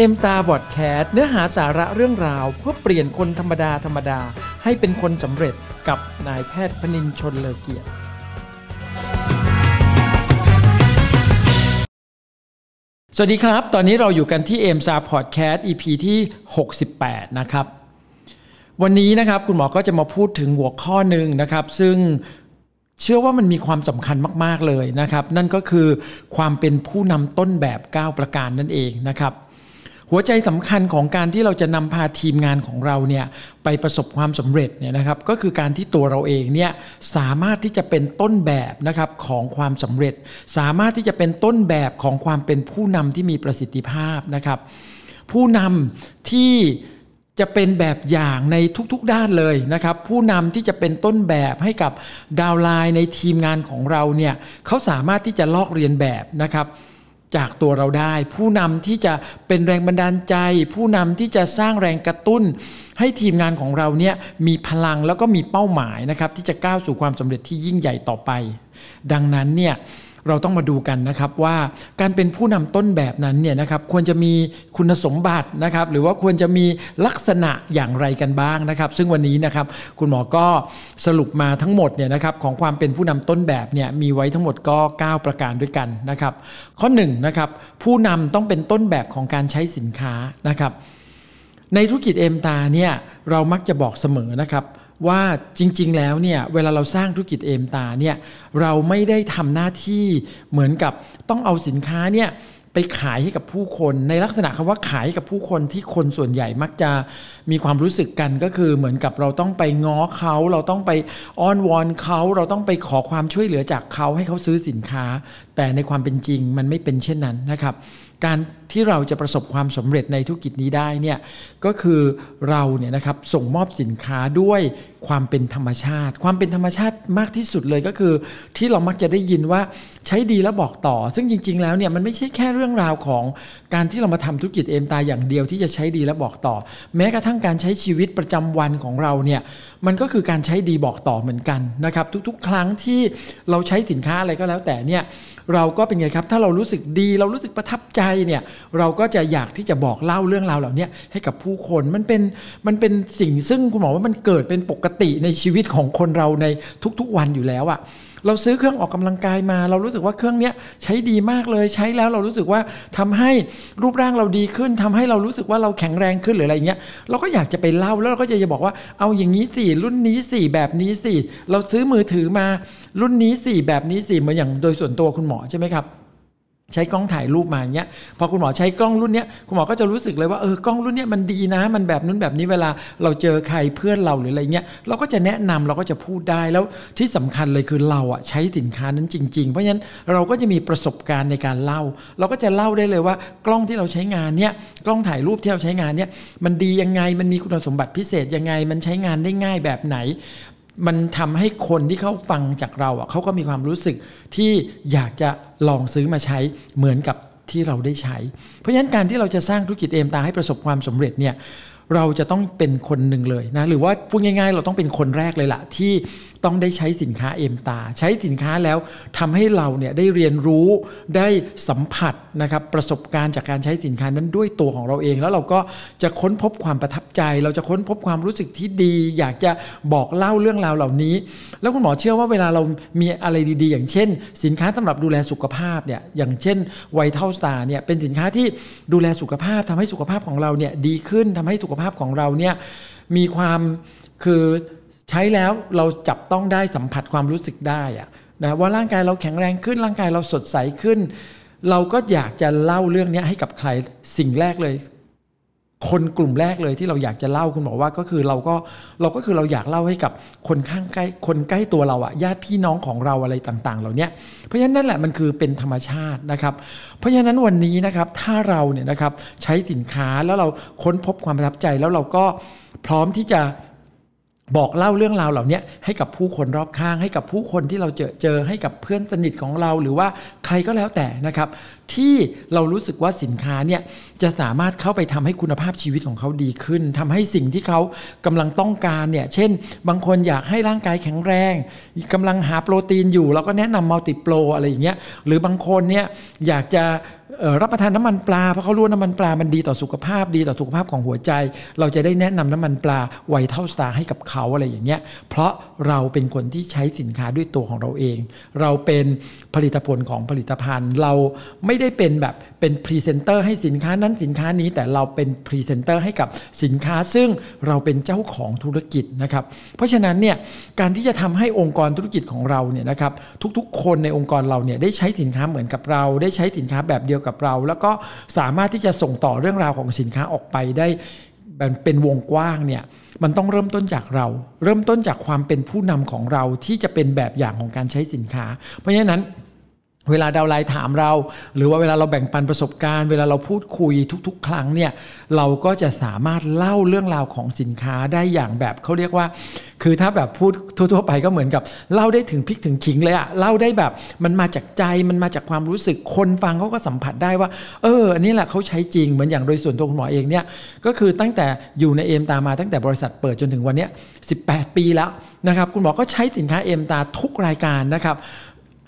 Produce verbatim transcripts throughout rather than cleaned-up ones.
Aim Tha Podcast เนื้อหาสาระเรื่องราวเพื่อเปลี่ยนคนธรรมดาธรรมดาให้เป็นคนสำเร็จกับนายแพทย์พนินชลเลอเกียรติสวัสดีครับตอนนี้เราอยู่กันที่ Aim Tha Podcast อี พี ที่หกสิบแปดนะครับวันนี้นะครับคุณหมอก็จะมาพูดถึงหัวข้อหนึ่งนะครับซึ่งเชื่อว่ามันมีความสำคัญมากๆเลยนะครับนั่นก็คือความเป็นผู้นำต้นแบบเก้าประการนั่นเองนะครับหัวใจสำคัญของการที่เราจะนำพาทีมงานของเราเนี่ยไปประสบความสำเร็จเนี่ยนะครับก็คือการที่ตัวเราเองเนี่ยสามารถที่จะเป็นต้นแบบนะครับของความสำเร็จสามารถที่จะเป็นต้นแบบของความเป็นผู้นำที่มีประสิทธิภาพนะครับผู้นำที่จะเป็นแบบอย่างในทุกๆด้านเลยนะครับผู้นำที่จะเป็นต้นแบบให้กับดาวไลน์ในทีมงานของเราเนี่ยเขาสามารถที่จะลอกเรียนแบบนะครับจากตัวเราได้ผู้นำที่จะเป็นแรงบันดาลใจผู้นำที่จะสร้างแรงกระตุ้นให้ทีมงานของเราเนี่ยมีพลังแล้วก็มีเป้าหมายนะครับที่จะก้าวสู่ความสำเร็จที่ยิ่งใหญ่ต่อไปดังนั้นเนี่ยเราต้องมาดูกันนะครับว่าการเป็นผู้นำต้นแบบนั้นเนี่ยนะครับควรจะมีคุณสมบัตินะครับหรือว่าควรจะมีลักษณะอย่างไรกันบ้างนะครับซึ่งวันนี้นะครับคุณหมอก็สรุปมาทั้งหมดเนี่ยนะครับของความเป็นผู้นำต้นแบบเนี่ยมีไว้ทั้งหมดก็เก้าประการด้วยกันนะครับข้อหนึ่ง นะครับผู้นำต้องเป็นต้นแบบของการใช้สินค้านะครับในธุรกิจเอมตาเนี่ยเรามักจะบอกเสมอนะครับว่าจริงๆแล้วเนี่ยเวลาเราสร้างธุรกิจเอมตาเนี่ยเราไม่ได้ทำหน้าที่เหมือนกับต้องเอาสินค้าเนี่ยไปขายให้กับผู้คนในลักษณะคำว่าขายกับผู้คนที่คนส่วนใหญ่มักจะมีความรู้สึกกันก็คือเหมือนกับเราต้องไปง้อเขาเราต้องไปอ้อนวอนเขาเราต้องไปขอความช่วยเหลือจากเขาให้เขาซื้อสินค้าแต่ในความเป็นจริงมันไม่เป็นเช่นนั้นนะครับการที่เราจะประสบความสำเร็จในธุรกิจนี้ได้เนี่ยก็คือเราเนี่ยนะครับส่งมอบสินค้าด้วยความเป็นธรรมชาติความเป็นธรรมชาติมากที่สุดเลยก็คือที่เรามักจะได้ยินว่าใช้ดีแล้วบอกต่อซึ่งจริงๆแล้วเนี่ยมันไม่ใช่แค่เรื่องราวของการที่เรามาทำธุรกิจเอมตาอย่างเดียวที่จะใช้ดีแล้วบอกต่อแม้กระทั่งการใช้ชีวิตประจำวันของเราเนี่ยมันก็คือการใช้ดีบอกต่อเหมือนกันนะครับทุกๆครั้งที่เราใช้สินค้าอะไรก็แล้วแต่เนี่ยเราก็เป็นไงครับถ้าเรารู้สึกดีเรารู้สึกประทับใจเนี่ยเราก็จะอยากที่จะบอกเล่าเรื่องราวเหล่านี้ให้กับผู้คนมันเป็นมันเป็นสิ่งซึ่งคุณหมอว่ามันเกิดเป็นปกติในชีวิตของคนเราในทุกๆวันอยู่แล้วอ่ะเราซื้อเครื่องออกกำลังกายมาเรารู้สึกว่าเครื่องนี้ใช้ดีมากเลยใช้แล้วเรารู้สึกว่าทำให้รูปร่างเราดีขึ้นทำให้เรารู้สึกว่าเราแข็งแรงขึ้นหรืออะไรเงี้ยเราก็อยากจะไปเล่าแล้วเราก็จะจะบอกว่าเอาอย่างนี้สิรุ่นนี้สิแบบนี้สิเราซื้อมือถือมารุ่นนี้สิแบบนี้สิเหมือนอย่างโดยส่วนตัวคุณหมอใช่ไหมครับใช้กล้องถ่ายรูปมาอย่างเงี้ยพอคุณหมอใช้กล้องรุ่นเนี้ยคุณหมอก็จะรู้สึกเลยว่าเออกล้องรุ่นเนี้ยมันดีนะมันแบบนู้นแบบนี้เวลาเราเจอใครเพื่อนเราหรืออะไรเงี้ยเราก็จะแนะนำเราก็จะพูดได้แล้วที่สำคัญเลยคือเราอ่ะใช้สินค้านั้นจริงๆเพราะฉะนั้นเราก็จะมีประสบการณ์ในการเล่าเราก็จะเล่าได้เลยว่ากล้องที่เราใช้งานเนี้ยกล้องถ่ายรูปที่เราใช้งานเนี้ยมันดียังไงมันมีคุณสมบัติพิเศษยังไงมันใช้งานได้ง่ายแบบไหนมันทำให้คนที่เขาฟังจากเราอ่ะเขาก็มีความรู้สึกที่อยากจะลองซื้อมาใช้เหมือนกับที่เราได้ใช้เพราะฉะนั้นการที่เราจะสร้างธุรกิจเอมตาให้ประสบความสำเร็จเนี่ยเราจะต้องเป็นคนหนึ่งเลยนะหรือว่าพูดง่ายๆเราต้องเป็นคนแรกเลยล่ะที่ต้องได้ใช้สินค้าเอมตาใช้สินค้าแล้วทำให้เราเนี่ยได้เรียนรู้ได้สัมผัสนะครับประสบการณ์จากการใช้สินค้านั้นด้วยตัวของเราเองแล้วเราก็จะค้นพบความประทับใจเราจะค้นพบความรู้สึกที่ดีอยากจะบอกเล่าเรื่องราวเหล่านี้แล้วคุณหมอเชื่อว่าเวลาเรามีอะไรดีๆอย่างเช่นสินค้าสำหรับดูแลสุขภาพเนี่ยอย่างเช่น Vital Star เนี่ยเป็นสินค้าที่ดูแลสุขภาพทำให้สุขภาพของเราเนี่ยดีขึ้นทำให้สุขภาพของเราเนี่ยมีความคือใช้แล้วเราจับต้องได้สัมผัสความรู้สึกได้อะนะว่าร่างกายเราแข็งแรงขึ้นร่างกายเราสดใสขึ้นเราก็อยากจะเล่าเรื่องนี้ให้กับใครสิ่งแรกเลยคนกลุ่มแรกเลยที่เราอยากจะเล่าคุณบอกว่าก็คือเราก็เราก็คือเราอยากเล่าให้กับคนข้างใกล้คนใกล้ตัวเราอะญาติพี่น้องของเราอะไรต่างๆเหล่านี้เพราะฉะนั้นนั่นแหละมันคือเป็นธรรมชาตินะครับเพราะฉะนั้นวันนี้นะครับถ้าเราเนี่ยนะครับใช้สินค้าแล้วเราค้นพบความประทับใจแล้วเราก็พร้อมที่จะบอกเล่าเรื่องราวเหล่านี้ให้กับผู้คนรอบข้างให้กับผู้คนที่เราเจอเจอให้กับเพื่อนสนิทของเราหรือว่าใครก็แล้วแต่นะครับที่เรารู้สึกว่าสินค้าเนี่ยจะสามารถเข้าไปทำให้คุณภาพชีวิตของเขาดีขึ้นทำให้สิ่งที่เขากำลังต้องการเนี่ยเช่นบางคนอยากให้ร่างกายแข็งแรงกำลังหาโปรตีนอยู่เราก็แนะนำมัลติโปรอะไรอย่างเงี้ยหรือบางคนเนี่ยอยากจะ รับประทานน้ำมันปลาเพราะเขารู้น้ำมันปลามันดีต่อสุขภาพดีต่อสุขภาพของหัวใจเราจะได้แนะนำน้ำมันปลาVital Starให้กับเขาอะไรอย่างเงี้ยเพราะเราเป็นคนที่ใช้สินค้าด้วยตัวของเราเองเราเป็นผลิตผลของผลิตภัณฑ์เราไม่ได้เป็นแบบเป็นพรีเซนเตอร์ให้สินค้านั้นสินค้านี้แต่เราเป็นพรีเซนเตอร์ให้กับสินค้าซึ่งเราเป็นเจ้าของธุรกิจนะครับเพราะฉะนั้นเนี่ยการที่จะทำให้องค์กรธุรกิจของเราเนี่ยนะครับทุกๆคนในองค์กรเราเนี่ยได้ใช้สินค้าเหมือนกับเราได้ใช้สินค้าแบบเดียวกับเราแล้วก็สามารถที่จะส่งต่อเรื่องราวของสินค้าออกไปได้เป็นวงกว้างเนี่ยมันต้องเริ่มต้นจากเราเริ่มต้นจากความเป็นผู้นำของเราที่จะเป็นแบบอย่างของการใช้สินค้าเพราะฉะนั้นเวลาดาวไลน์ถามเราหรือว่าเวลาเราแบ่งปันประสบการณ์เวลาเราพูดคุยทุกๆครั้งเนี่ยเราก็จะสามารถเล่าเรื่องราวของสินค้าได้อย่างแบบเขาเรียกว่าคือถ้าแบบพูดทั่วๆไปก็เหมือนกับเล่าได้ถึงพริกถึงขิงเลยอะเล่าได้แบบมันมาจากใจมันมาจากความรู้สึกคนฟังเขาก็สัมผัสได้ว่าเอออันนี้แหละเขาใช้จริงเหมือนอย่างโดยส่วนตัวคุณหมอเองเนี่ยก็คือตั้งแต่อยู่ในเอมตามาตั้งแต่บริษัทเปิดจนถึงวันนี้สิบแปดปีแล้วนะครับคุณหมอก็ใช้สินค้าเอมตาทุกรายการนะครับ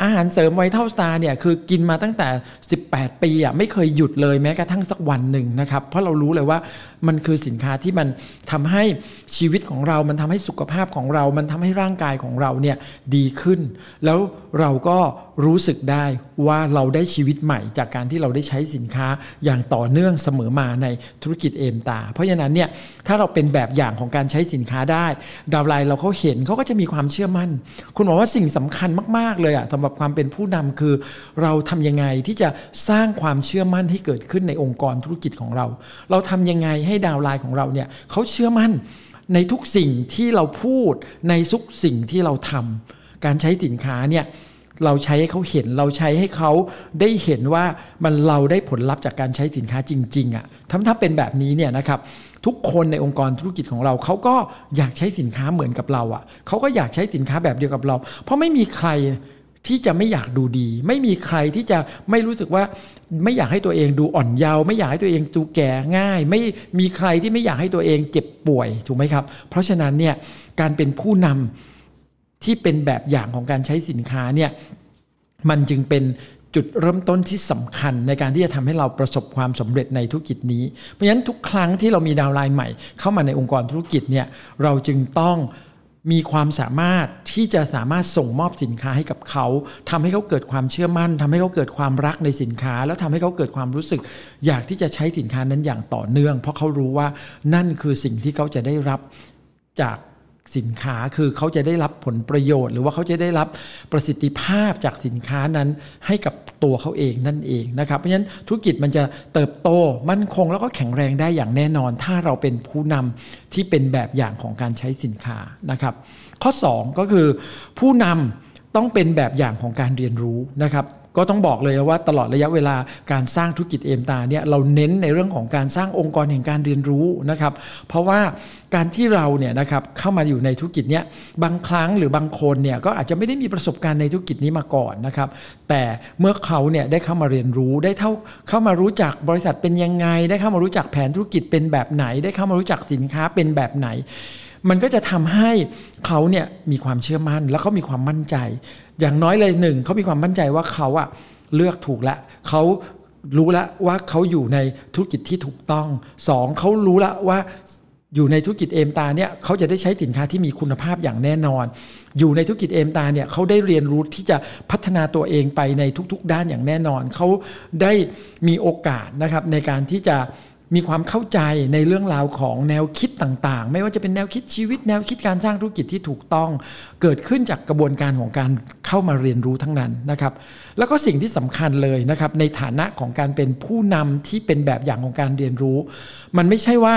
อาหารเสริมVital Starเนี่ยคือกินมาตั้งแต่สิบแปดปีอ่ะไม่เคยหยุดเลยแม้กระทั่งสักวันหนึ่งนะครับเพราะเรารู้เลยว่ามันคือสินค้าที่มันทำให้ชีวิตของเรามันทำให้สุขภาพของเรามันทำให้ร่างกายของเราเนี่ยดีขึ้นแล้วเราก็รู้สึกได้ว่าเราได้ชีวิตใหม่จากการที่เราได้ใช้สินค้าอย่างต่อเนื่องเสมอมาในธุรกิจเอมตาเพราะฉะนั้นเนี่ยถ้าเราเป็นแบบอย่างของการใช้สินค้าได้ดาวไลน์เราเขาเห็นเขาก็จะมีความเชื่อมั่นคุณบอกว่าสิ่งสำคัญมากๆเลยอ่ะสำหรับความเป็นผู้นำคือเราทำยังไงที่จะสร้างความเชื่อมั่นให้เกิดขึ้นในองค์กรธุรกิจของเราเราทำยังไงให้ดาวไลน์ของเราเนี่ยเขาเชื่อมั่นในทุกสิ่งที่เราพูดในทุกสิ่งที่เราทำการใช้สินค้าเนี่ยเราใช้ให้เขาเห็นเราใช้ให้เขาได้เห็นว่ามันเราได้ผลลัพธ์จากการใช้สินค้าจริงๆอ่ะทั้งถ้าเป็นแบบนี้เนี่ยนะครับทุกคนในองค์กรธุรกิจของเราเขาก็อยากใช้สินค้าเหมือนกับเราอ่ะเขาก็อยากใช้สินค้าแบบเดียวกับเราเพราะไม่มีใครที่จะไม่อยากดูดีไม่มีใครที่จะไม่รู้สึกว่าไม่อยากให้ตัวเองดูอ่อนเยาว์ไม่อยากให้ตัวเองดูแก่ง่ายไม่มีใครที่ไม่อยากให้ตัวเองเจ็บป่วยถูกไหมครับเพราะฉะนั้นเนี่ยการเป็นผู้นำที่เป็นแบบอย่างของการใช้สินค้าเนี่ยมันจึงเป็นจุดเริ่มต้นที่สำคัญในการที่จะทำให้เราประสบความสำเร็จในธุรกิจนี้เพราะฉะนั้นทุกครั้งที่เรามีดาวไลน์ใหม่เข้ามาในองค์กรธุรกิจเนี่ยเราจึงต้องมีความสามารถที่จะสามารถส่งมอบสินค้าให้กับเขาทำให้เขาเกิดความเชื่อมั่นทำให้เขาเกิดความรักในสินค้าแล้วทำให้เขาเกิดความรู้สึกอยากที่จะใช้สินค้านั้นอย่างต่อเนื่องเพราะเขารู้ว่านั่นคือสิ่งที่เขาจะได้รับจากสินค้าคือเขาจะได้รับผลประโยชน์หรือว่าเขาจะได้รับประสิทธิภาพจากสินค้านั้นให้กับตัวเขาเองนั่นเองนะครับเพราะฉะนั้นธุรกิจมันจะเติบโตมั่นคงแล้วก็แข็งแรงได้อย่างแน่นอนถ้าเราเป็นผู้นำที่เป็นแบบอย่างของการใช้สินค้านะครับข้อสองก็คือผู้นำต้องเป็นแบบอย่างของการเรียนรู้นะครับก็ต้องบอกเลยว่าตลอดระยะเวลาการสร้างธุรกิจเอมตาเนี่ยเราเน้นในเรื่องของการสร้างองค์กรแห่งการเรียนรู้นะครับเพราะว่าการที่เราเนี่ยนะครับเข้ามาอยู่ในธุรกิจเนี้ยบางครั้งหรือบางคนเนี่ยก็อาจจะไม่ได้มีประสบการณ์ในธุรกิจนี้มาก่อนนะครับแต่เมื่อเขาเนี่ยได้เข้ามาเรียนรู้ได้เข้ามารู้จักบริษัทเป็นยังไงได้เข้ามารู้จักแผนธุรกิจเป็นแบบไหนได้เข้ามารู้จักสินค้าเป็นแบบไหนมันก็จะทำให้เขาเนี่ยมีความเชื่อมั่นแล้วเขามีความมั่นใจอย่างน้อยเลยหนึ่งเขามีความมั่นใจว่าเขาอะเลือกถูกแล้วเขารู้แล้วว่าเขาอยู่ในธุรกิจที่ถูกต้องสองเขารู้แล้วว่าอยู่ในธุรกิจเอมตาเนี่ยเขาจะได้ใช้สินค้าที่มีคุณภาพอย่างแน่นอนอยู่ในธุรกิจเอมตาเนี่ยเขาได้เรียนรู้ที่จะพัฒนาตัวเองไปในทุกๆด้านอย่างแน่นอนเขาได้มีโอกาสนะครับในการที่จะมีความเข้าใจในเรื่องราวของแนวคิดต่างๆไม่ว่าจะเป็นแนวคิดชีวิตแนวคิดการสร้างธุรกิจที่ถูกต้องเกิดขึ้นจากกระบวนการของการเข้ามาเรียนรู้ทั้งนั้นนะครับแล้วก็สิ่งที่สำคัญเลยนะครับในฐานะของการเป็นผู้นำที่เป็นแบบอย่างของการเรียนรู้มันไม่ใช่ว่า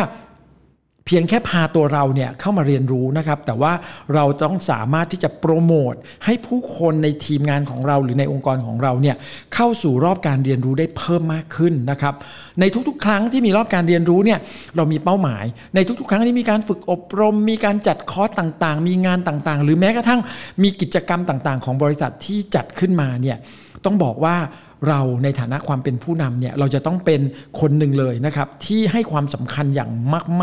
เพียงแค่พาตัวเราเนี่ยเข้ามาเรียนรู้นะครับแต่ว่าเราต้องสามารถที่จะโปรโมทให้ผู้คนในทีมงานของเราหรือในองค์กรของเราเนี่ยเข้าสู่รอบการเรียนรู้ได้เพิ่มมากขึ้นนะครับในทุกๆครั้งที่มีรอบการเรียนรู้เนี่ยเรามีเป้าหมายในทุกๆครั้งที่มีการฝึกอบรมมีการจัดคอร์สต่างๆมีงานต่างๆหรือแม้กระทั่งมีกิจกรรมต่างๆของบริษัทที่จัดขึ้นมาเนี่ย ต้องบอกว่าเราในฐานะความเป็นผู้นำเนี่ยเราจะต้องเป็นคนหนึ่งเลยนะครับที่ให้ความสำคัญอย่าง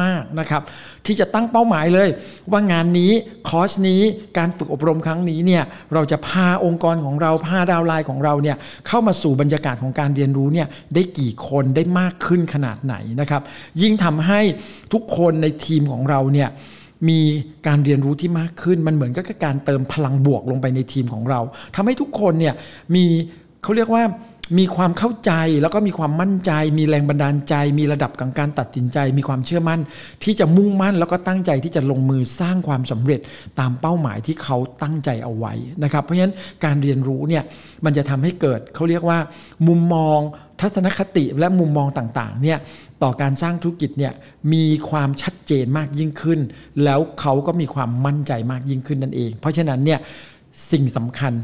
มากๆนะครับที่จะตั้งเป้าหมายเลยว่างานนี้คอร์สนี้การฝึกอบรมครั้งนี้เนี่ยเราจะพาองค์กรของเราพาดาวไลน์ของเราเนี่ยเข้ามาสู่บรรยากาศของการเรียนรู้เนี่ยได้กี่คนได้มากขึ้นขนาดไหนนะครับยิ่งทำให้ทุกคนในทีมของเราเนี่ยมีการเรียนรู้ที่มากขึ้นมันเหมือนกับการเติมพลังบวกลงไปในทีมของเราทำให้ทุกคนเนี่ยมีเขาเรียกว่ามีความเข้าใจแล้วก็มีความมั่นใจมีแรงบันดาลใจมีระดับของการตัดสินใจมีความเชื่อมั่นที่จะมุ่งมั่นแล้วก็ตั้งใจที่จะลงมือสร้างความสำเร็จตามเป้าหมายที่เขาตั้งใจเอาไว้นะครับเพราะฉะนั้นการเรียนรู้เนี่ยมันจะทำให้เกิดเขาเรียกว่ามุมมองทัศนคติและมุมมองต่างๆเนี่ยต่อการสร้างธุรกิจเนี่ยมีความชัดเจนมากยิ่งขึ้นแล้วเขาก็มีความมั่นใจมากยิ่งขึ้นนั่นเองเพราะฉะนั้นเนี่ยสิ่งสำคัญ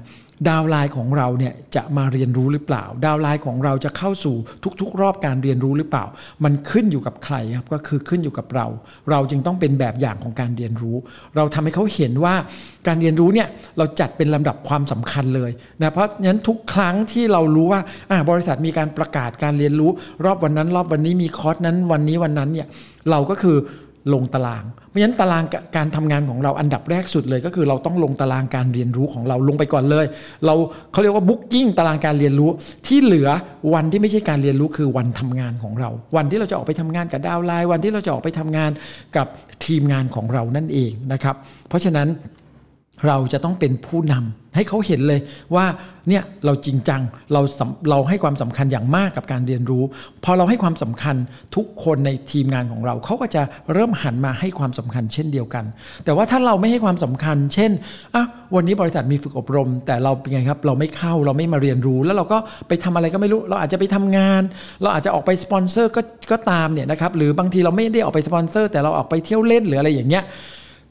ดาวไลน์ของเราเนี่ยจะมาเรียนรู้หรือเปล่าดาวไลน์ของเราจะเข้าสู่ทุกๆรอบการเรียนรู้หรือเปล่ามันขึ้นอยู่กับใครครับก็คือขึ้นอยู่กับเราเราจึงต้องเป็นแบบอย่างของการเรียนรู้เราทำให้เขาเห็นว่าการเรียนรู้เนี่ยเราจัดเป็นลำดับความสำคัญเลยนะเพราะฉะนั้นทุกครั้งที่เรารู้ว่าอ่ะบริษัทมีการประกาศการเรียนรู้รอบวันนั้นรอบวันนี้มีคอร์สนั้นวันนี้วันนั้นเนี่ยเราก็คือลงตารางเพราะฉะนั้นตารางการทำงานของเราอันดับแรกสุดเลยก็คือเราต้องลงตารางการเรียนรู้ของเราลงไปก่อนเลยเราเขาเรียกว่าบุ๊กกิ้งตารางการเรียนรู้ที่เหลือวันที่ไม่ใช่การเรียนรู้คือวันทำงานของเราวันที่เราจะออกไปทำงานกับดาวไลน์วันที่เราจะออกไปทำงานกับทีมงานของเรานั่นเองนะครับเพราะฉะนั้นเราจะต้องเป็นผู้นำให้เขาเห็นเลยว่าเนี่ยเราจริงจังเราเราให้ความสำคัญอย่างมากกับการเรียนรู้พอเราให้ความสำคัญทุกคนในทีมงานของเราเขาก็จะเริ่มหันมาให้ความสำคัญเช่นเดียวกันแต่ว่าถ้าเราไม่ให้ความสำคัญเช่นอ่ะวันนี้บริษัทมีฝึกอบรมแต่เราเป็นไงครับเราไม่เข้าเราไม่มาเรียนรู้แล้วเราก็ไปทำอะไรก็ไม่รู้เราอาจจะไปทำงานเราอาจจะออกไปสปอนเซอร์ก็ก็ตามเนี่ยนะครับหรือบางทีเราไม่ได้ออกไปสปอนเซอร์แต่เราออกไปเที่ยวเล่นหรืออะไรอย่างเงี้ย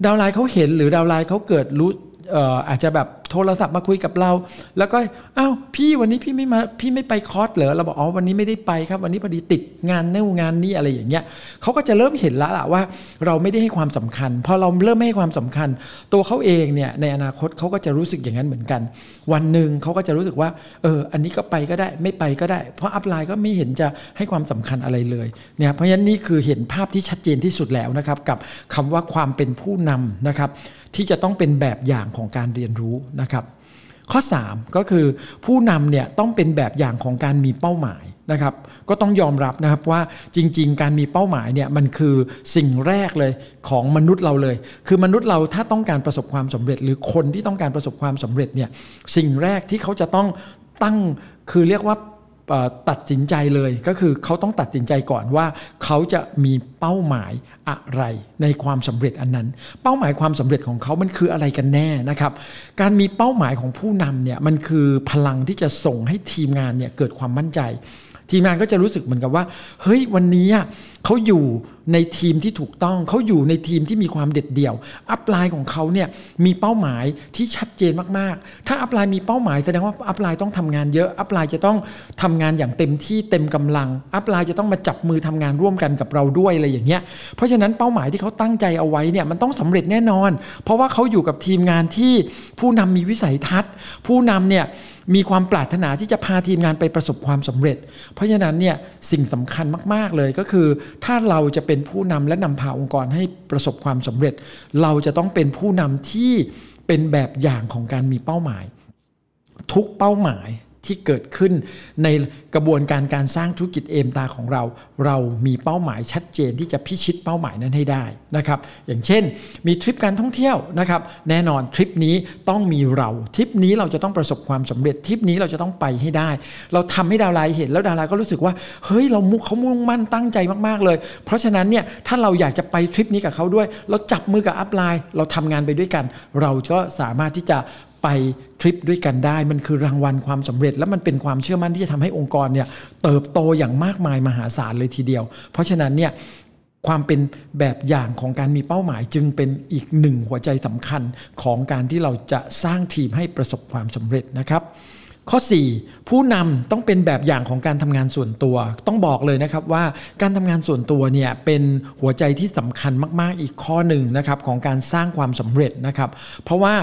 ดาวไลน์เขาเห็นหรือดาวไลน์เขาเกิดรู้ เอ่อ อาจจะแบบโทรศัพท์มาคุยกับเราแล้วก็อ้าวพี่วันนี้พี่ไม่มาพี่ไม่ไปคอร์สเหรอเราบอกอ๋อวันนี้ไม่ได้ไปครับวันนี้พอดีติดงานนู่นงานนี่อะไรอย่างเงี้ยเขาก็จะเริ่มเห็นละล่ะว่าเราไม่ได้ให้ความสำคัญพอเราเริ่มไม่ให้ความสำคัญตัวเขาเองเนี่ยในอนาคตเขาก็จะรู้สึกอย่างนั้นเหมือนกันวันหนึ่งเขาก็จะรู้สึกว่าเอออันนี้ก็ไปก็ได้ไม่ไปก็ได้เพราะอัพไลน์ก็ไม่เห็นจะให้ความสำคัญอะไรเลยเนี่ยเพราะฉะนั้นนี่คือเห็นภาพที่ชัดเจนที่สุดแล้วนะครับกับคำว่าความเป็นผู้นำนะครับที่จะต้องเป็นแบบอย่างของการเรียนรู้นะครับข้อสามก็คือผู้นำเนี่ยต้องเป็นแบบอย่างของการมีเป้าหมายนะครับก็ต้องยอมรับนะครับว่าจริงๆการมีเป้าหมายเนี่ยมันคือสิ่งแรกเลยของมนุษย์เราเลยคือมนุษย์เราถ้าต้องการประสบความสำเร็จหรือคนที่ต้องการประสบความสำเร็จเนี่ยสิ่งแรกที่เขาจะต้องตั้งคือเรียกว่าตัดสินใจเลยก็คือเขาต้องตัดสินใจก่อนว่าเขาจะมีเป้าหมายอะไรในความสำเร็จอันนั้นเป้าหมายความสำเร็จของเขามันคืออะไรกันแน่นะครับการมีเป้าหมายของผู้นำเนี่ยมันคือพลังที่จะส่งให้ทีมงานเนี่ยเกิดความมั่นใจทีมงานก็จะรู้สึกเหมือนกับว่าเฮ้ยวันนี้เขาอยู่ในทีมที่ถูกต้องเขาอยู่ในทีมที่มีความเด็ดเดี่ยวอัพไลน์ของเขาเนี่ยมีเป้าหมายที่ชัดเจนมากๆถ้าอัพไลน์มีเป้าหมายแสดงว่าอัพไลน์ต้องทำงานเยอะอัพไลน์จะต้องทำงานอย่างเต็มที่เต็มกำลังอัพไลน์จะต้องมาจับมือทำงานร่วมกันกับเราด้วยอะไรอย่างเงี้ยเพราะฉะนั้นเป้าหมายที่เขาตั้งใจเอาไว้เนี่ยมันต้องสำเร็จแน่นอนเพราะว่าเขาอยู่กับทีมงานที่ผู้นำมีวิสัยทัศน์ผู้นำเนี่ยมีความปรารถนาที่จะพาทีมงานไปประสบความสำเร็จเพราะฉะนั้นเนี่ยสิ่งสำคัญมากๆเลยก็คือถ้าเราจะเป็นผู้นำและนำพาองค์กรให้ประสบความสำเร็จเราจะต้องเป็นผู้นำที่เป็นแบบอย่างของการมีเป้าหมายทุกเป้าหมายที่เกิดขึ้นในกระบวนการการสร้างธุรกิจเอมตาของเราเรามีเป้าหมายชัดเจนที่จะพิชิตเป้าหมายนั้นให้ได้นะครับอย่างเช่นมีทริปการท่องเที่ยวนะครับแน่นอนทริปนี้ต้องมีเราทริปนี้เราจะต้องประสบความสำเร็จทริปนี้เราจะต้องไปให้ได้เราทำให้ดาวไลน์เห็นแล้วดาวไลน์ก็รู้สึกว่าเฮ้ยเรามุเขามุ่งมั่นตั้งใจมากๆเลยเพราะฉะนั้นเนี่ยถ้าเราอยากจะไปทริปนี้กับเขาด้วยเราจับมือกับอัพไลน์เราทำงานไปด้วยกันเราก็สามารถที่จะไปทริปด้วยกันได้มันคือรางวัลความสำเร็จและมันเป็นความเชื่อมั่นที่จะทำให้องค์กรเนี่ยเติบโตอย่างมากมายมหาศาลเลยทีเดียวเพราะฉะนั้นเนี่ยความเป็นแบบอย่างของการมีเป้าหมายจึงเป็นอีกหนึ่งหัวใจสำคัญของการที่เราจะสร้างทีมให้ประสบความสำเร็จนะครับข้อสี่ผู้นำต้องเป็นแบบอย่างของการทำงานส่วนตัวต้องบอกเลยนะครับว่าการทำงานส่วนตัวเนี่ยเป็นหัวใจที่สำคัญมากๆอีกข้อหนึ่งนะครับของการสร้างความสำเร็จนะครับเพราะว่า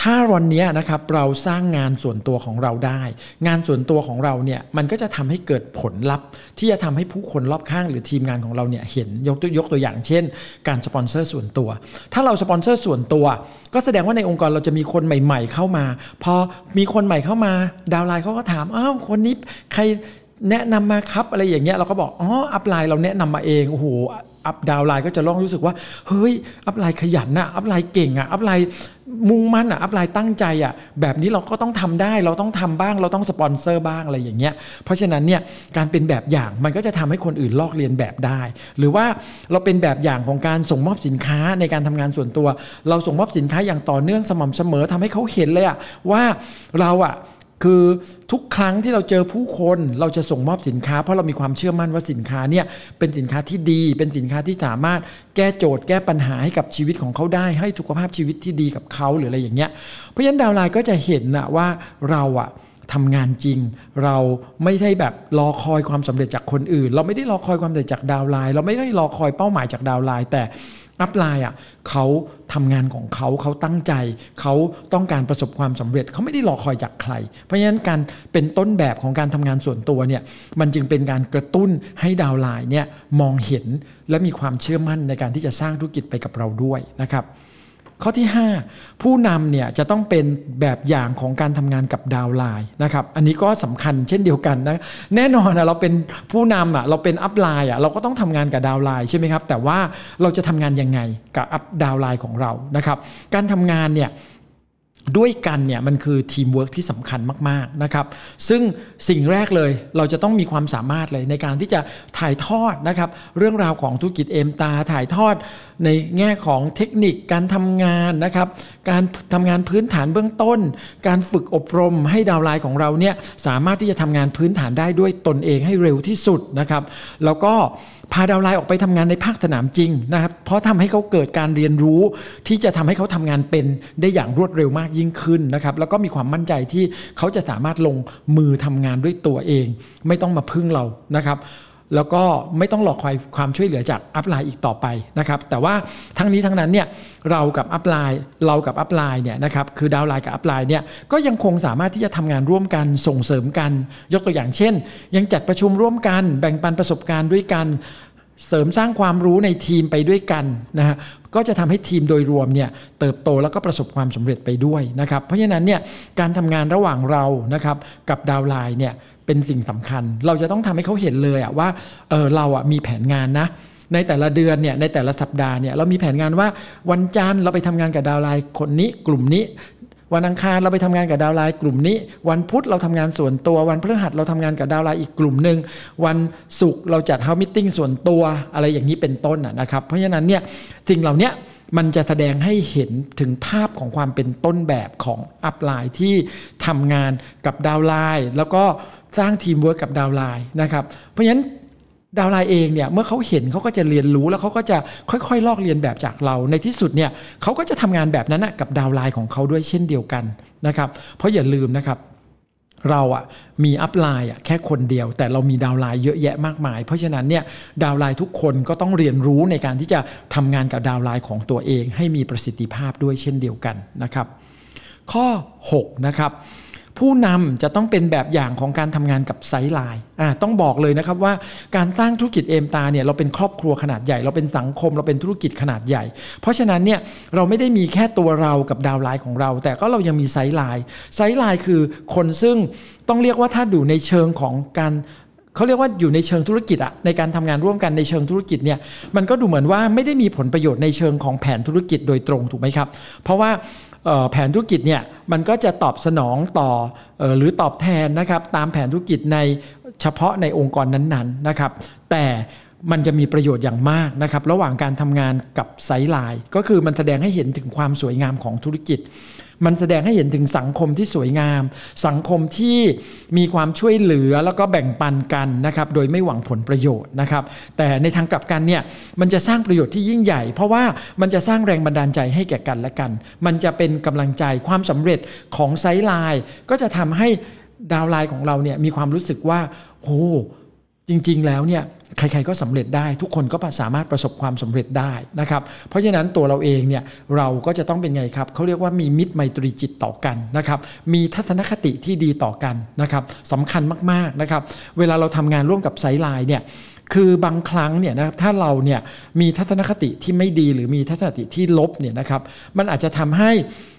ถ้าวันนี้นะครับเราสร้างงานส่วนตัวของเราได้งานส่วนตัวของเราเนี่ยมันก็จะทำให้เกิดผลลัพธ์ที่จะทำให้ผู้คนรอบข้างหรือทีมงานของเราเนี่ยเห็นยกตัวยกตัวอย่างเช่นการสปอนเซอร์ส่วนตัวถ้าเราสปอนเซอร์ส่วนตัวก็แสดงว่าในองค์กรเราจะมีคนใหม่ๆเข้ามาพอมีคนใหม่เข้ามาดาวไลน์เขาก็ถามอ้าวคนนี้ใครแนะนำมาครับอะไรอย่างเงี้ยเราก็บอกอ๋ออัพไลน์เราแนะนำมาเองโอ้โหอัพดาวไลน์ก็จะร้องรู้สึกว่าเฮ้ยอัพไลน์ขยันนะอัพไลน์เก่งอ่ะอัพไลน์มุ่งมั่นอ่ะอัพไลน์ตั้งใจอ่ะแบบนี้เราก็ต้องทำได้เราต้องทำบ้างเราต้องสปอนเซอร์บ้างอะไรอย่างเงี้ยเพราะฉะนั้นเนี่ยการเป็นแบบอย่างมันก็จะทำให้คนอื่นลอกเลียนแบบได้หรือว่าเราเป็นแบบอย่างของการส่งมอบสินค้าในการทำงานส่วนตัวเราส่งมอบสินค้าอย่างต่อเนื่องสม่ำเสมอทำให้เขาเห็นเลยอ่ะว่าเราอ่ะคือทุกครั้งที่เราเจอผู้คนเราจะส่งมอบสินค้าเพราะเรามีความเชื่อมั่นว่าสินค้าเนี่ยเป็นสินค้าที่ดีเป็นสินค้าที่สามารถแก้โจทย์แก้ปัญหาให้กับชีวิตของเขาได้ให้สุขภาพชีวิตที่ดีกับเขาหรืออะไรอย่างเงี้ยเพราะฉะนั้นดาวไลน์ก็จะเห็นนะว่าเราอะทำงานจริงเราไม่ใช่แบบรอคอยความสำเร็จจากคนอื่นเราไม่ได้รอคอยความสำเร็จจากดาวไลน์เราไม่ได้รอคอยเป้าหมายจากดาวไลน์แต่อัพไลน์อ่ะเขาทำงานของเขาเขาตั้งใจเขาต้องการประสบความสำเร็จเขาไม่ได้รอคอยจากใครเพราะฉะนั้นการเป็นต้นแบบของการทำงานส่วนตัวเนี่ยมันจึงเป็นการกระตุ้นให้ดาวไลน์เนี่ยมองเห็นและมีความเชื่อมั่นในการที่จะสร้างธุรกิจไปกับเราด้วยนะครับข้อที่ห้าผู้นำเนี่ยจะต้องเป็นแบบอย่างของการทำงานกับดาวไลน์นะครับอันนี้ก็สำคัญเช่นเดียวกันนะแน่นอนนะเราเป็นผู้นำอ่ะเราเป็นอัพไลน์อ่ะเราก็ต้องทำงานกับดาวไลน์ใช่ไหมครับแต่ว่าเราจะทำงานยังไงกับอัพดาวไลน์ของเรานะครับการทำงานเนี่ยด้วยกันเนี่ยมันคือทีมเวิร์คที่สำคัญมากๆนะครับซึ่งสิ่งแรกเลยเราจะต้องมีความสามารถเลยในการที่จะถ่ายทอดนะครับเรื่องราวของธุรกิจเอมตาถ่ายทอดในแง่ของเทคนิคการทำงานนะครับการทำงานพื้นฐานเบื้องต้นการฝึกอบรมให้ดาวไลน์ของเราเนี่ยสามารถที่จะทำงานพื้นฐานได้ด้วยตนเองให้เร็วที่สุดนะครับแล้วก็พาดาวไลน์ออกไปทำงานในภาคสนามจริงนะครับเพราะทำให้เขาเกิดการเรียนรู้ที่จะทำให้เขาทำงานเป็นได้อย่างรวดเร็วมากยิ่งขึ้นนะครับแล้วก็มีความมั่นใจที่เขาจะสามารถลงมือทำงานด้วยตัวเองไม่ต้องมาพึ่งเรานะครับแล้วก็ไม่ต้องรอคอยความช่วยเหลือจากอัพไลน์อีกต่อไปนะครับแต่ว่าทั้งนี้ทั้งนั้นเนี่ยเรากับอัพไลน์เรากับอัพไลน์เนี่ยนะครับคือดาวไลน์กับอัพไลน์เนี่ยก็ยังคงสามารถที่จะทำงานร่วมกันส่งเสริมกันยกตัวอย่างเช่นยังจัดประชุมร่วมกันแบ่งปันประสบการณ์ด้วยกันเสริมสร้างความรู้ในทีมไปด้วยกันนะฮะก็จะทำให้ทีมโดยรวมเนี่ยเติบโตแล้วก็ประสบความสำเร็จไปด้วยนะครับเพราะฉะนั้นเนี่ยการทำงานระหว่างเรานะครับกับดาวไลน์เนี่ยเป็นสิ่งสำคัญเราจะต้องทำให้เขาเห็นเลยอะว่าเออเราอะมีแผนงานนะในแต่ละเดือนเนี่ยในแต่ละสัปดาห์เนี่ยเรามีแผนงานว่าวันจันทร์เราไปทำงานกับดาวไลน์คนนี้กลุ่มนี้วันอังคารเราไปทำงานกับดาวไลน์กลุ่มนี้วันพุธเราทำงานส่วนตัววันพฤหัสเราทำงานกับดาวไลน์อีกกลุ่มหนึ่งวันศุกร์เราจัดเฮาส์มีตติ้งส่วนตัวอะไรอย่างนี้เป็นต้นนะครับเพราะฉะนั้นเนี่ยสิ่งเหล่านี้มันจะแสดงให้เห็นถึงภาพของความเป็นต้นแบบของอัพไลน์ที่ทำงานกับดาวไลน์แล้วก็สร้างทีมเวิร์คกับดาวไลน์นะครับเพราะฉะนั้นดาวไลน์เองเนี่ยเมื่อเขาเห็นเขาก็จะเรียนรู้แล้วเขาก็จะค่อยๆลอกเรียนแบบจากเราในที่สุดเนี่ยเขาก็จะทำงานแบบนั้นนะกับดาวไลน์ของเขาด้วยเช่นเดียวกันนะครับเพราะอย่าลืมนะครับเราอ่ะมีอัพไลน์อ่ะแค่คนเดียวแต่เรามีดาวไลน์เยอะแยะมากมายเพราะฉะนั้นเนี่ยดาวไลน์ทุกคนก็ต้องเรียนรู้ในการที่จะทำงานกับดาวไลน์ของตัวเองให้มีประสิทธิภาพด้วยเช่นเดียวกันนะครับข้อหกนะครับผู้นำจะต้องเป็นแบบอย่างของการทำงานกับไซด์ไลน์ต้องบอกเลยนะครับว่าการสร้างธุรกิจเอมตาเนี่ยเราเป็นครอบครัวขนาดใหญ่เราเป็นสังคมเราเป็นธุรกิจขนาดใหญ่เพราะฉะนั้นเนี่ยเราไม่ได้มีแค่ตัวเรากับดาวไลน์ของเราแต่ก็เรายังมีไซด์ไลน์ไซด์ไลน์คือคนซึ่งต้องเรียกว่าถ้าดูในเชิงของการเขาเรียกว่าอยู่ในเชิงธุรกิจอะในการทำงานร่วมกันในเชิงธุรกิจเนี่ยมันก็ดูเหมือนว่าไม่ได้มีผลประโยชน์ในเชิงของแผนธุรกิจโดยตรงถูกไหมครับเพราะว่าแผนธุรกิจเนี่ยมันก็จะตอบสนองต่อหรือตอบแทนนะครับตามแผนธุรกิจในเฉพาะในองค์กรนั้นๆนะครับแต่มันจะมีประโยชน์อย่างมากนะครับระหว่างการทำงานกับไซด์ไลน์ก็คือมันแสดงให้เห็นถึงความสวยงามของธุรกิจมันแสดงให้เห็นถึงสังคมที่สวยงามสังคมที่มีความช่วยเหลือแล้วก็แบ่งปันกันนะครับโดยไม่หวังผลประโยชน์นะครับแต่ในทางกลับกันเนี่ยมันจะสร้างประโยชน์ที่ยิ่งใหญ่เพราะว่ามันจะสร้างแรงบันดาลใจให้แก่กันและกันมันจะเป็นกำลังใจความสำเร็จของไซด์ไลน์ก็จะทำให้ดาวไลน์ของเราเนี่ยมีความรู้สึกว่าโอ้จริงๆแล้วเนี่ย ใครๆก็สำเร็จได้ทุกคนก็สามารถประสบความสำเร็จได้นะครับเพราะฉะนั้นตัวเราเองเนี่ยเราก็จะต้องเป็นไงครับเขาเรียกว่ามีมิตรไมตรีจิตต่อกันนะครับมีทัศนคติที่ดีต่อกันนะครับสำคัญมากๆนะครับเวลาเราทำงานร่วมกับไซด์ไลน์เนี่ยคือบางครั้งเนี่ยนะครับถ้าเราเนี่ยมีทัศนคติที่ไม่ดีหรือมีทัศนคติที่ลบเนี่ยนะครับมันอาจจะทำให้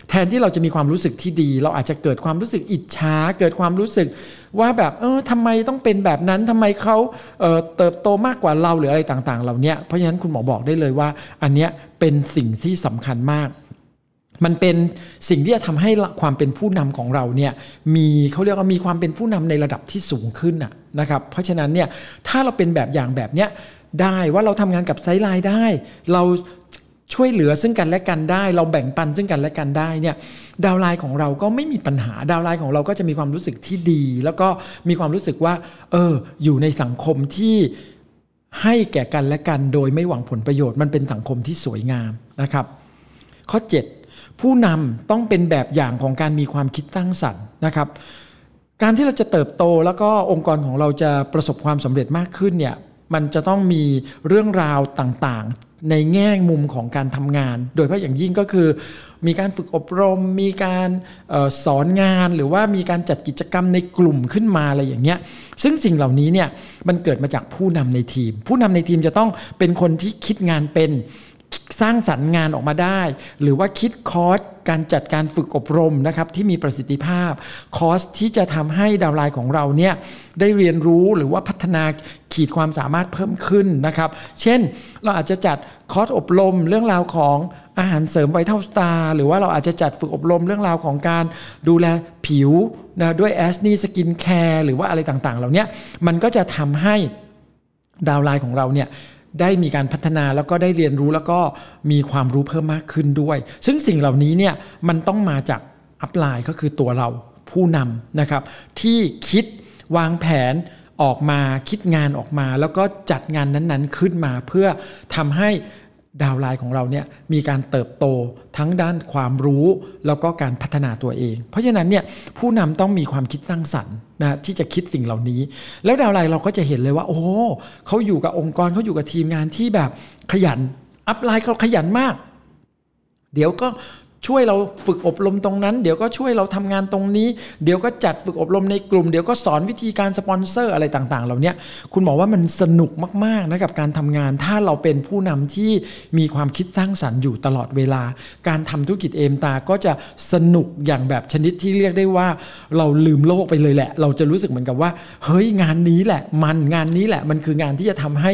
แทนที่เราจะมีความรู้สึกที่ดีเราอาจจะเกิดความรู้สึกอิจฉาเกิดความรู้สึกว่าแบบเออทำไมต้องเป็นแบบนั้นทำไมเขา เอ่อ เติบโตมากกว่าเราหรืออะไรต่างๆเหล่านี้เพราะฉะนั้นคุณหมอบอกได้เลยว่าอันเนี้ยเป็นสิ่งที่สำคัญมากมันเป็นสิ่งที่จะทำให้ความเป็นผู้นำของเราเนี่ยมีเขาเรียกว่ามีความเป็นผู้นำในระดับที่สูงขึ้นน่ะนะครับเพราะฉะนั้นเนี่ยถ้าเราเป็นแบบอย่างแบบเนี้ยได้ว่าเราทำงานกับไซด์ไลน์ได้เราช่วยเหลือซึ่งกันและกันได้เราแบ่งปันซึ่งกันและกันได้เนี่ยดาวไลน์ของเราก็ไม่มีปัญหาดาวไลน์ของเราก็จะมีความรู้สึกที่ดีแล้วก็มีความรู้สึกว่าเอออยู่ในสังคมที่ให้แก่กันและกันโดยไม่หวังผลประโยชน์มันเป็นสังคมที่สวยงามนะครับข้อเจ็ดผู้นำต้องเป็นแบบอย่างของการมีความคิดสร้างสรรค์นะครับการที่เราจะเติบโตแล้วก็องค์กรของเราจะประสบความสำเร็จมากขึ้นเนี่ยมันจะต้องมีเรื่องราวต่างๆในแง่มุมของการทำงานโดยเฉพาะอย่างยิ่งก็คือมีการฝึกอบรมมีการเอ่อสอนงานหรือว่ามีการจัดกิจกรรมในกลุ่มขึ้นมาอะไรอย่างเงี้ยซึ่งสิ่งเหล่านี้เนี่ยมันเกิดมาจากผู้นำในทีมผู้นำในทีมจะต้องเป็นคนที่คิดงานเป็นสร้างสรรค์งานออกมาได้หรือว่าคิดคอร์สการจัดการฝึกอบรมนะครับที่มีประสิทธิภาพคอร์สที่จะทำให้ดาวไลน์ของเราเนี่ยได้เรียนรู้หรือว่าพัฒนาขีดความสามารถเพิ่มขึ้นนะครับเช่นเราอาจจะจัดคอร์สอบรมเรื่องราวของอาหารเสริม Vital Star หรือว่าเราอาจจะจัดฝึกอบรมเรื่องราวของการดูแลผิวนะด้วย Asne Skin Care หรือว่าอะไรต่างๆเหล่านี้มันก็จะทำให้ดาวไลน์ของเราเนี่ยได้มีการพัฒนาแล้วก็ได้เรียนรู้แล้วก็มีความรู้เพิ่มมากขึ้นด้วยซึ่งสิ่งเหล่านี้เนี่ยมันต้องมาจากอัพไลน์ก็คือตัวเราผู้นำนะครับที่คิดวางแผนออกมาคิดงานออกมาแล้วก็จัดงานนั้นๆขึ้นมาเพื่อทำให้ดาวไลน์ของเราเนี่ยมีการเติบโตทั้งด้านความรู้แล้วก็การพัฒนาตัวเองเพราะฉะนั้นเนี่ยผู้นำต้องมีความคิดสร้างสรรค์นะที่จะคิดสิ่งเหล่านี้แล้วดาวไลน์เราก็จะเห็นเลยว่าโอ้เขาอยู่กับองค์กรเขาอยู่กับทีมงานที่แบบขยันอัพไลน์เขาขยันมากเดี๋ยวก็ช่วยเราฝึกอบรมตรงนั้นเดี๋ยวก็ช่วยเราทำงานตรงนี้เดี๋ยวก็จัดฝึกอบรมในกลุ่มเดี๋ยวก็สอนวิธีการสปอนเซอร์อะไรต่างๆเหล่านี้คุณบอกว่ามันสนุกมากๆนะกับการทำงานถ้าเราเป็นผู้นำที่มีความคิดสร้างสรรค์อยู่ตลอดเวลาการทำธุรกิจเอมตาก็จะสนุกอย่างแบบชนิดที่เรียกได้ว่าเราลืมโลกไปเลยแหละเราจะรู้สึกเหมือนกับว่าเฮ้ยงานนี้แหละมันงานนี้แหละมันคืองานที่จะทำให้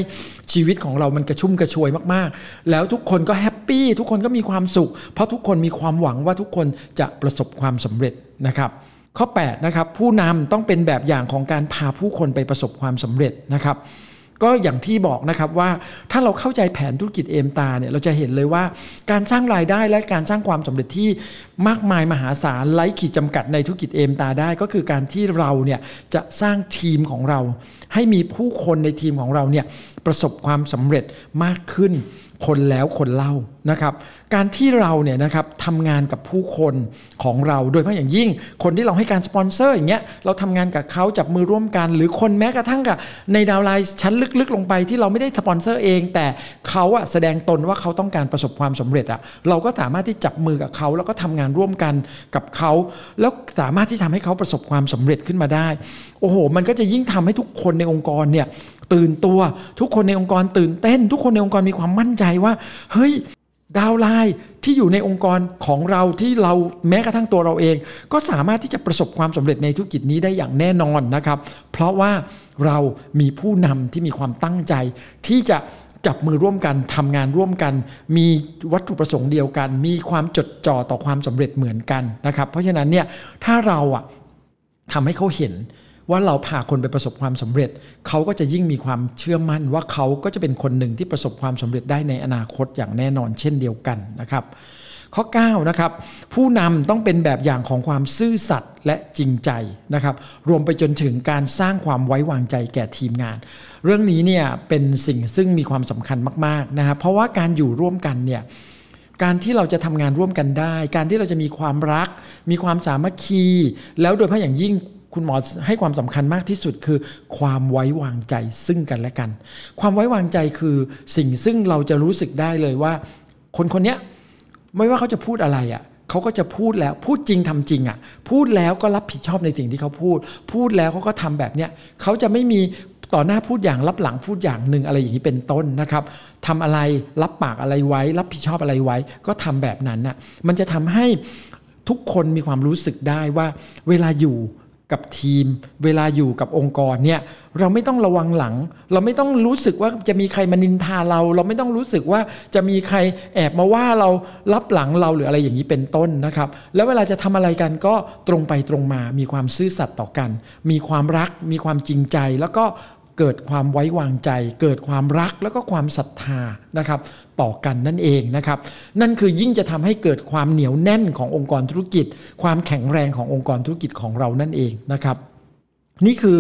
ชีวิตของเรามันกระชุ่มกระชวยมากๆแล้วทุกคนก็แฮปปี้ทุกคนก็มีความสุขเพราะทุกคนมีความหวังว่าทุกคนจะประสบความสำเร็จนะครับข้อแปดนะครับผู้นำต้องเป็นแบบอย่างของการพาผู้คนไปประสบความสำเร็จนะครับก็อย่างที่บอกนะครับว่าถ้าเราเข้าใจแผนธุรกิจเอมตาเนี่ยเราจะเห็นเลยว่าการสร้างรายได้และการสร้างความสำเร็จที่มากมายมหาศาลไร้ขีดจำกัดในธุรกิจเอมตาได้ก็คือการที่เราเนี่ยจะสร้างทีมของเราให้มีผู้คนในทีมของเราเนี่ยประสบความสำเร็จมากขึ้นคนแล้วคนเล่านะครับการที่เราเนี่ยนะครับทำงานกับผู้คนของเราโดยเฉพาะอย่างยิ่งคนที่เราให้การสปอนเซอร์อย่างเงี้ยเราทำงานกับเขาจับมือร่วมกันหรือคนแม้กระทั่งกับในดาวไลน์ชั้นลึกๆลงไปที่เราไม่ได้สปอนเซอร์เองแต่เขาอะแสดงตนว่าเขาต้องการประสบความสำเร็จอะเราก็สามารถที่จับมือกับเขาแล้วก็ทำงานร่วมกันกับเขาแล้วสามารถที่ทำให้เขาประสบความสำเร็จขึ้นมาได้โอ้โหมันก็จะยิ่งทำให้ทุกคนในองค์กรเนี่ยตื่นตัวทุกคนในองค์กรตื่นเต้นทุกคนในองค์กรมีความมั่นใจว่าเฮ้ยดาวไลน์ที่อยู่ในองค์กรของเราที่เราแม้กระทั่งตัวเราเองก็สามารถที่จะประสบความสำเร็จในธุรกิจนี้ได้อย่างแน่นอนนะครับเพราะว่าเรามีผู้นำที่มีความตั้งใจที่จะจับมือร่วมกันทำงานร่วมกันมีวัตถุประสงค์เดียวกันมีความจดจ่อต่อความสำเร็จเหมือนกันนะครับเพราะฉะนั้นเนี่ยถ้าเราอ่ะทำให้เขาเห็นว่าเราพาคนไปประสบความสำเร็จเขาก็จะยิ่งมีความเชื่อมั่นว่าเขาก็จะเป็นคนหนึ่งที่ประสบความสำเร็จได้ในอนาคตอย่างแน่นอนเช่นเดียวกันนะครับข้อเก้านะครับผู้นำต้องเป็นแบบอย่างของความซื่อสัตย์และจริงใจนะครับรวมไปจนถึงการสร้างความไว้วางใจแก่ทีมงานเรื่องนี้เนี่ยเป็นสิ่งซึ่งมีความสำคัญมากๆนะครับเพราะว่าการอยู่ร่วมกันเนี่ยการที่เราจะทำงานร่วมกันได้การที่เราจะมีความรักมีความสามัคคีแล้วโดยเฉพาะอย่างยิ่ง คุณหมอให้ความสำคัญมากที่สุดคือความไว้วางใจซึ่งกันและกันความไว้วางใจคือสิ่งซึ่งเราจะรู้สึกได้เลยว่าคนคนนี้ไม่ว่าเขาจะพูดอะไรอ่ะเขาก็จะพูดแล้วพูดจริงทำจริงอ่ะพูดแล้วก็รับผิดชอบในสิ่งที่เขาพูดพูดแล้วเขาก็ทำแบบเนี้ยเขาจะไม่มีต่อหน้าพูดอย่างรับหลังพูดอย่างหนึ่งอะไรอย่างนี้เป็นต้นนะครับทำอะไรรับปากอะไรไว้รับผิดชอบอะไรไว้ก็ทำแบบนั้นน่ะมันจะทำให้ทุกคนมีความรู้สึกได้ว่าเวลาอยู่กับทีมเวลาอยู่กับองค์กรเนี่ยเราไม่ต้องระวังหลังเราไม่ต้องรู้สึกว่าจะมีใครมานินทาเราเราไม่ต้องรู้สึกว่าจะมีใครแอบมาว่าเราลับหลังเราหรืออะไรอย่างนี้เป็นต้นนะครับแล้วเวลาจะทำอะไรกันก็ตรงไปตรงมามีความซื่อสัตย์ต่อกันมีความรักมีความจริงใจแล้วก็เกิดความไว้วางใจเกิดความรักแล้วก็ความศรัทธานะครับต่อกันนั่นเองนะครับนั่นคือยิ่งจะทำให้เกิดความเหนียวแน่นขององค์กรธุรกิจความแข็งแรงขององค์กรธุรกิจของเรานั่นเองนะครับนี่คือ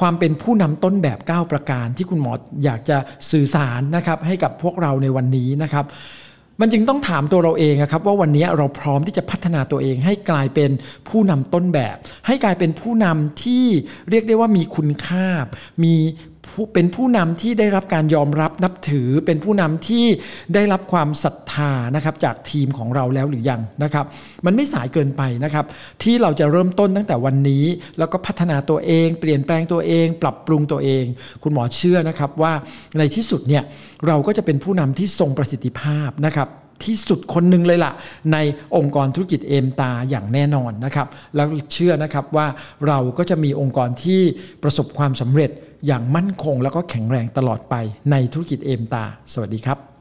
ความเป็นผู้นำต้นแบบเก้าประการที่คุณหมออยากจะสื่อสารนะครับให้กับพวกเราในวันนี้นะครับมันจึงต้องถามตัวเราเองนะครับว่าวันนี้เราพร้อมที่จะพัฒนาตัวเองให้กลายเป็นผู้นำต้นแบบให้กลายเป็นผู้นำที่เรียกได้ว่ามีคุณค่ามีเป็นผู้นำที่ได้รับการยอมรับนับถือเป็นผู้นำที่ได้รับความศรัทธานะครับจากทีมของเราแล้วหรือยังนะครับมันไม่สายเกินไปนะครับที่เราจะเริ่มต้นตั้งแต่วันนี้แล้วก็พัฒนาตัวเองเปลี่ยนแปลงตัวเองปรับปรุงตัวเองคุณหมอเชื่อนะครับว่าในที่สุดเนี่ยเราก็จะเป็นผู้นำที่ทรงประสิทธิภาพนะครับที่สุดคนหนึ่งเลยล่ะในองค์กรธุรกิจเอมตาอย่างแน่นอนนะครับแล้วเชื่อนะครับว่าเราก็จะมีองค์กรที่ประสบความสำเร็จอย่างมั่นคงแล้วก็แข็งแรงตลอดไปในธุรกิจเอมตาสวัสดีครับ